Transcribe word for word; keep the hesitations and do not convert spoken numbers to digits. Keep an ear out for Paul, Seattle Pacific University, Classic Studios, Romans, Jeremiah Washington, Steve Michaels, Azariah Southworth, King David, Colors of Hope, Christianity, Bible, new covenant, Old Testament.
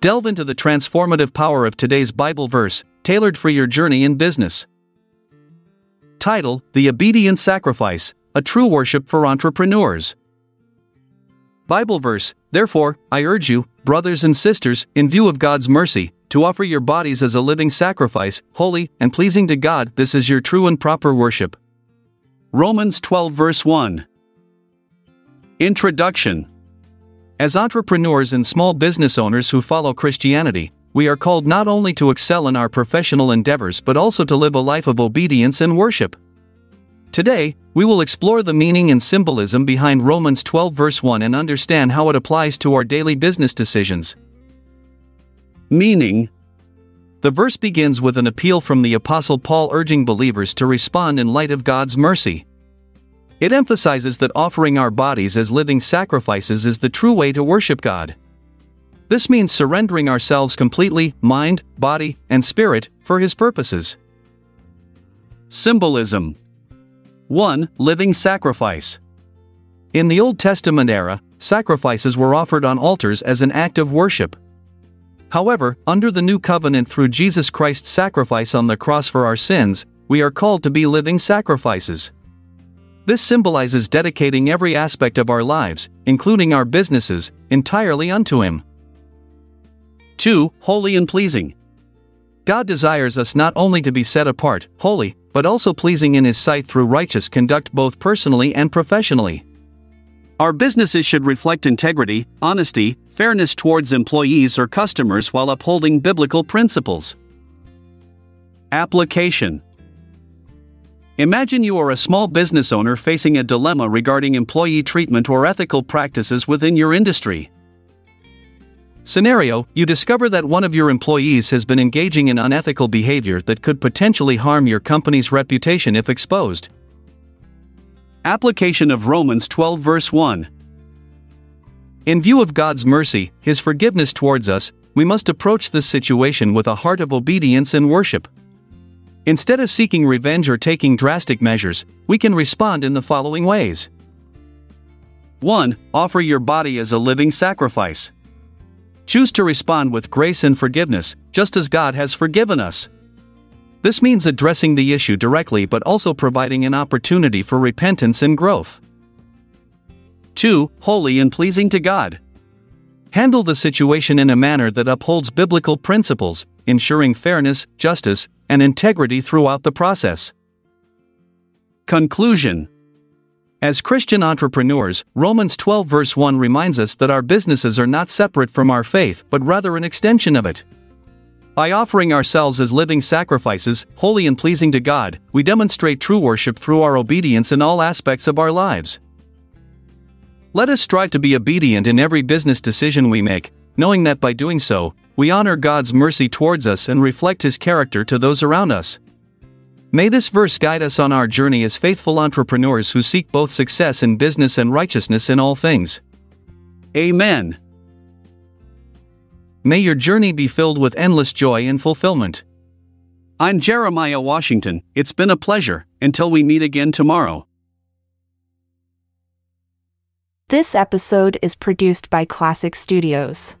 Delve into the transformative power of today's Bible verse, tailored for your journey in business. Title: The Obedient Sacrifice, A True Worship for Entrepreneurs. Bible verse: Therefore, I urge you, brothers and sisters, in view of God's mercy, to offer your bodies as a living sacrifice, holy and pleasing to God. This is your true and proper worship. Romans twelve verse one. Introduction. As entrepreneurs and small business owners who follow Christianity, we are called not only to excel in our professional endeavors but also to live a life of obedience and worship. Today, we will explore the meaning and symbolism behind Romans twelve verse one and understand how it applies to our daily business decisions. Meaning. The verse begins with an appeal from the Apostle Paul urging believers to respond in light of God's mercy. It emphasizes that offering our bodies as living sacrifices is the true way to worship God. This means surrendering ourselves completely, mind, body, and spirit, for His purposes. Symbolism. one. Living sacrifice. In the Old Testament era, sacrifices were offered on altars as an act of worship. However, under the New Covenant through Jesus Christ's sacrifice on the cross for our sins, we are called to be living sacrifices. This symbolizes dedicating every aspect of our lives, including our businesses, entirely unto Him. two. Holy and pleasing. God desires us not only to be set apart, holy, but also pleasing in His sight through righteous conduct both personally and professionally. Our businesses should reflect integrity, honesty, fairness towards employees or customers while upholding biblical principles. Application. Imagine you are a small business owner facing a dilemma regarding employee treatment or ethical practices within your industry. Scenario: you discover that one of your employees has been engaging in unethical behavior that could potentially harm your company's reputation if exposed. Application of Romans twelve verse one. In view of God's mercy, His forgiveness towards us, we must approach this situation with a heart of obedience and worship. Instead of seeking revenge or taking drastic measures, we can respond in the following ways. one. Offer your body as a living sacrifice. Choose to respond with grace and forgiveness, just as God has forgiven us. This means addressing the issue directly but also providing an opportunity for repentance and growth. two. Holy and pleasing to God. Handle the situation in a manner that upholds biblical principles, ensuring fairness, justice, and integrity throughout the process. Conclusion. As Christian entrepreneurs, Romans twelve verse one reminds us that our businesses are not separate from our faith but rather an extension of it. By offering ourselves as living sacrifices, holy and pleasing to God, we demonstrate true worship through our obedience in all aspects of our lives. Let us strive to be obedient in every business decision we make, knowing that by doing so, we honor God's mercy towards us and reflect His character to those around us. May this verse guide us on our journey as faithful entrepreneurs who seek both success in business and righteousness in all things. Amen. May your journey be filled with endless joy and fulfillment. I'm Jeremiah Washington. It's been a pleasure. Until we meet again tomorrow. This episode is produced by Classic Studios.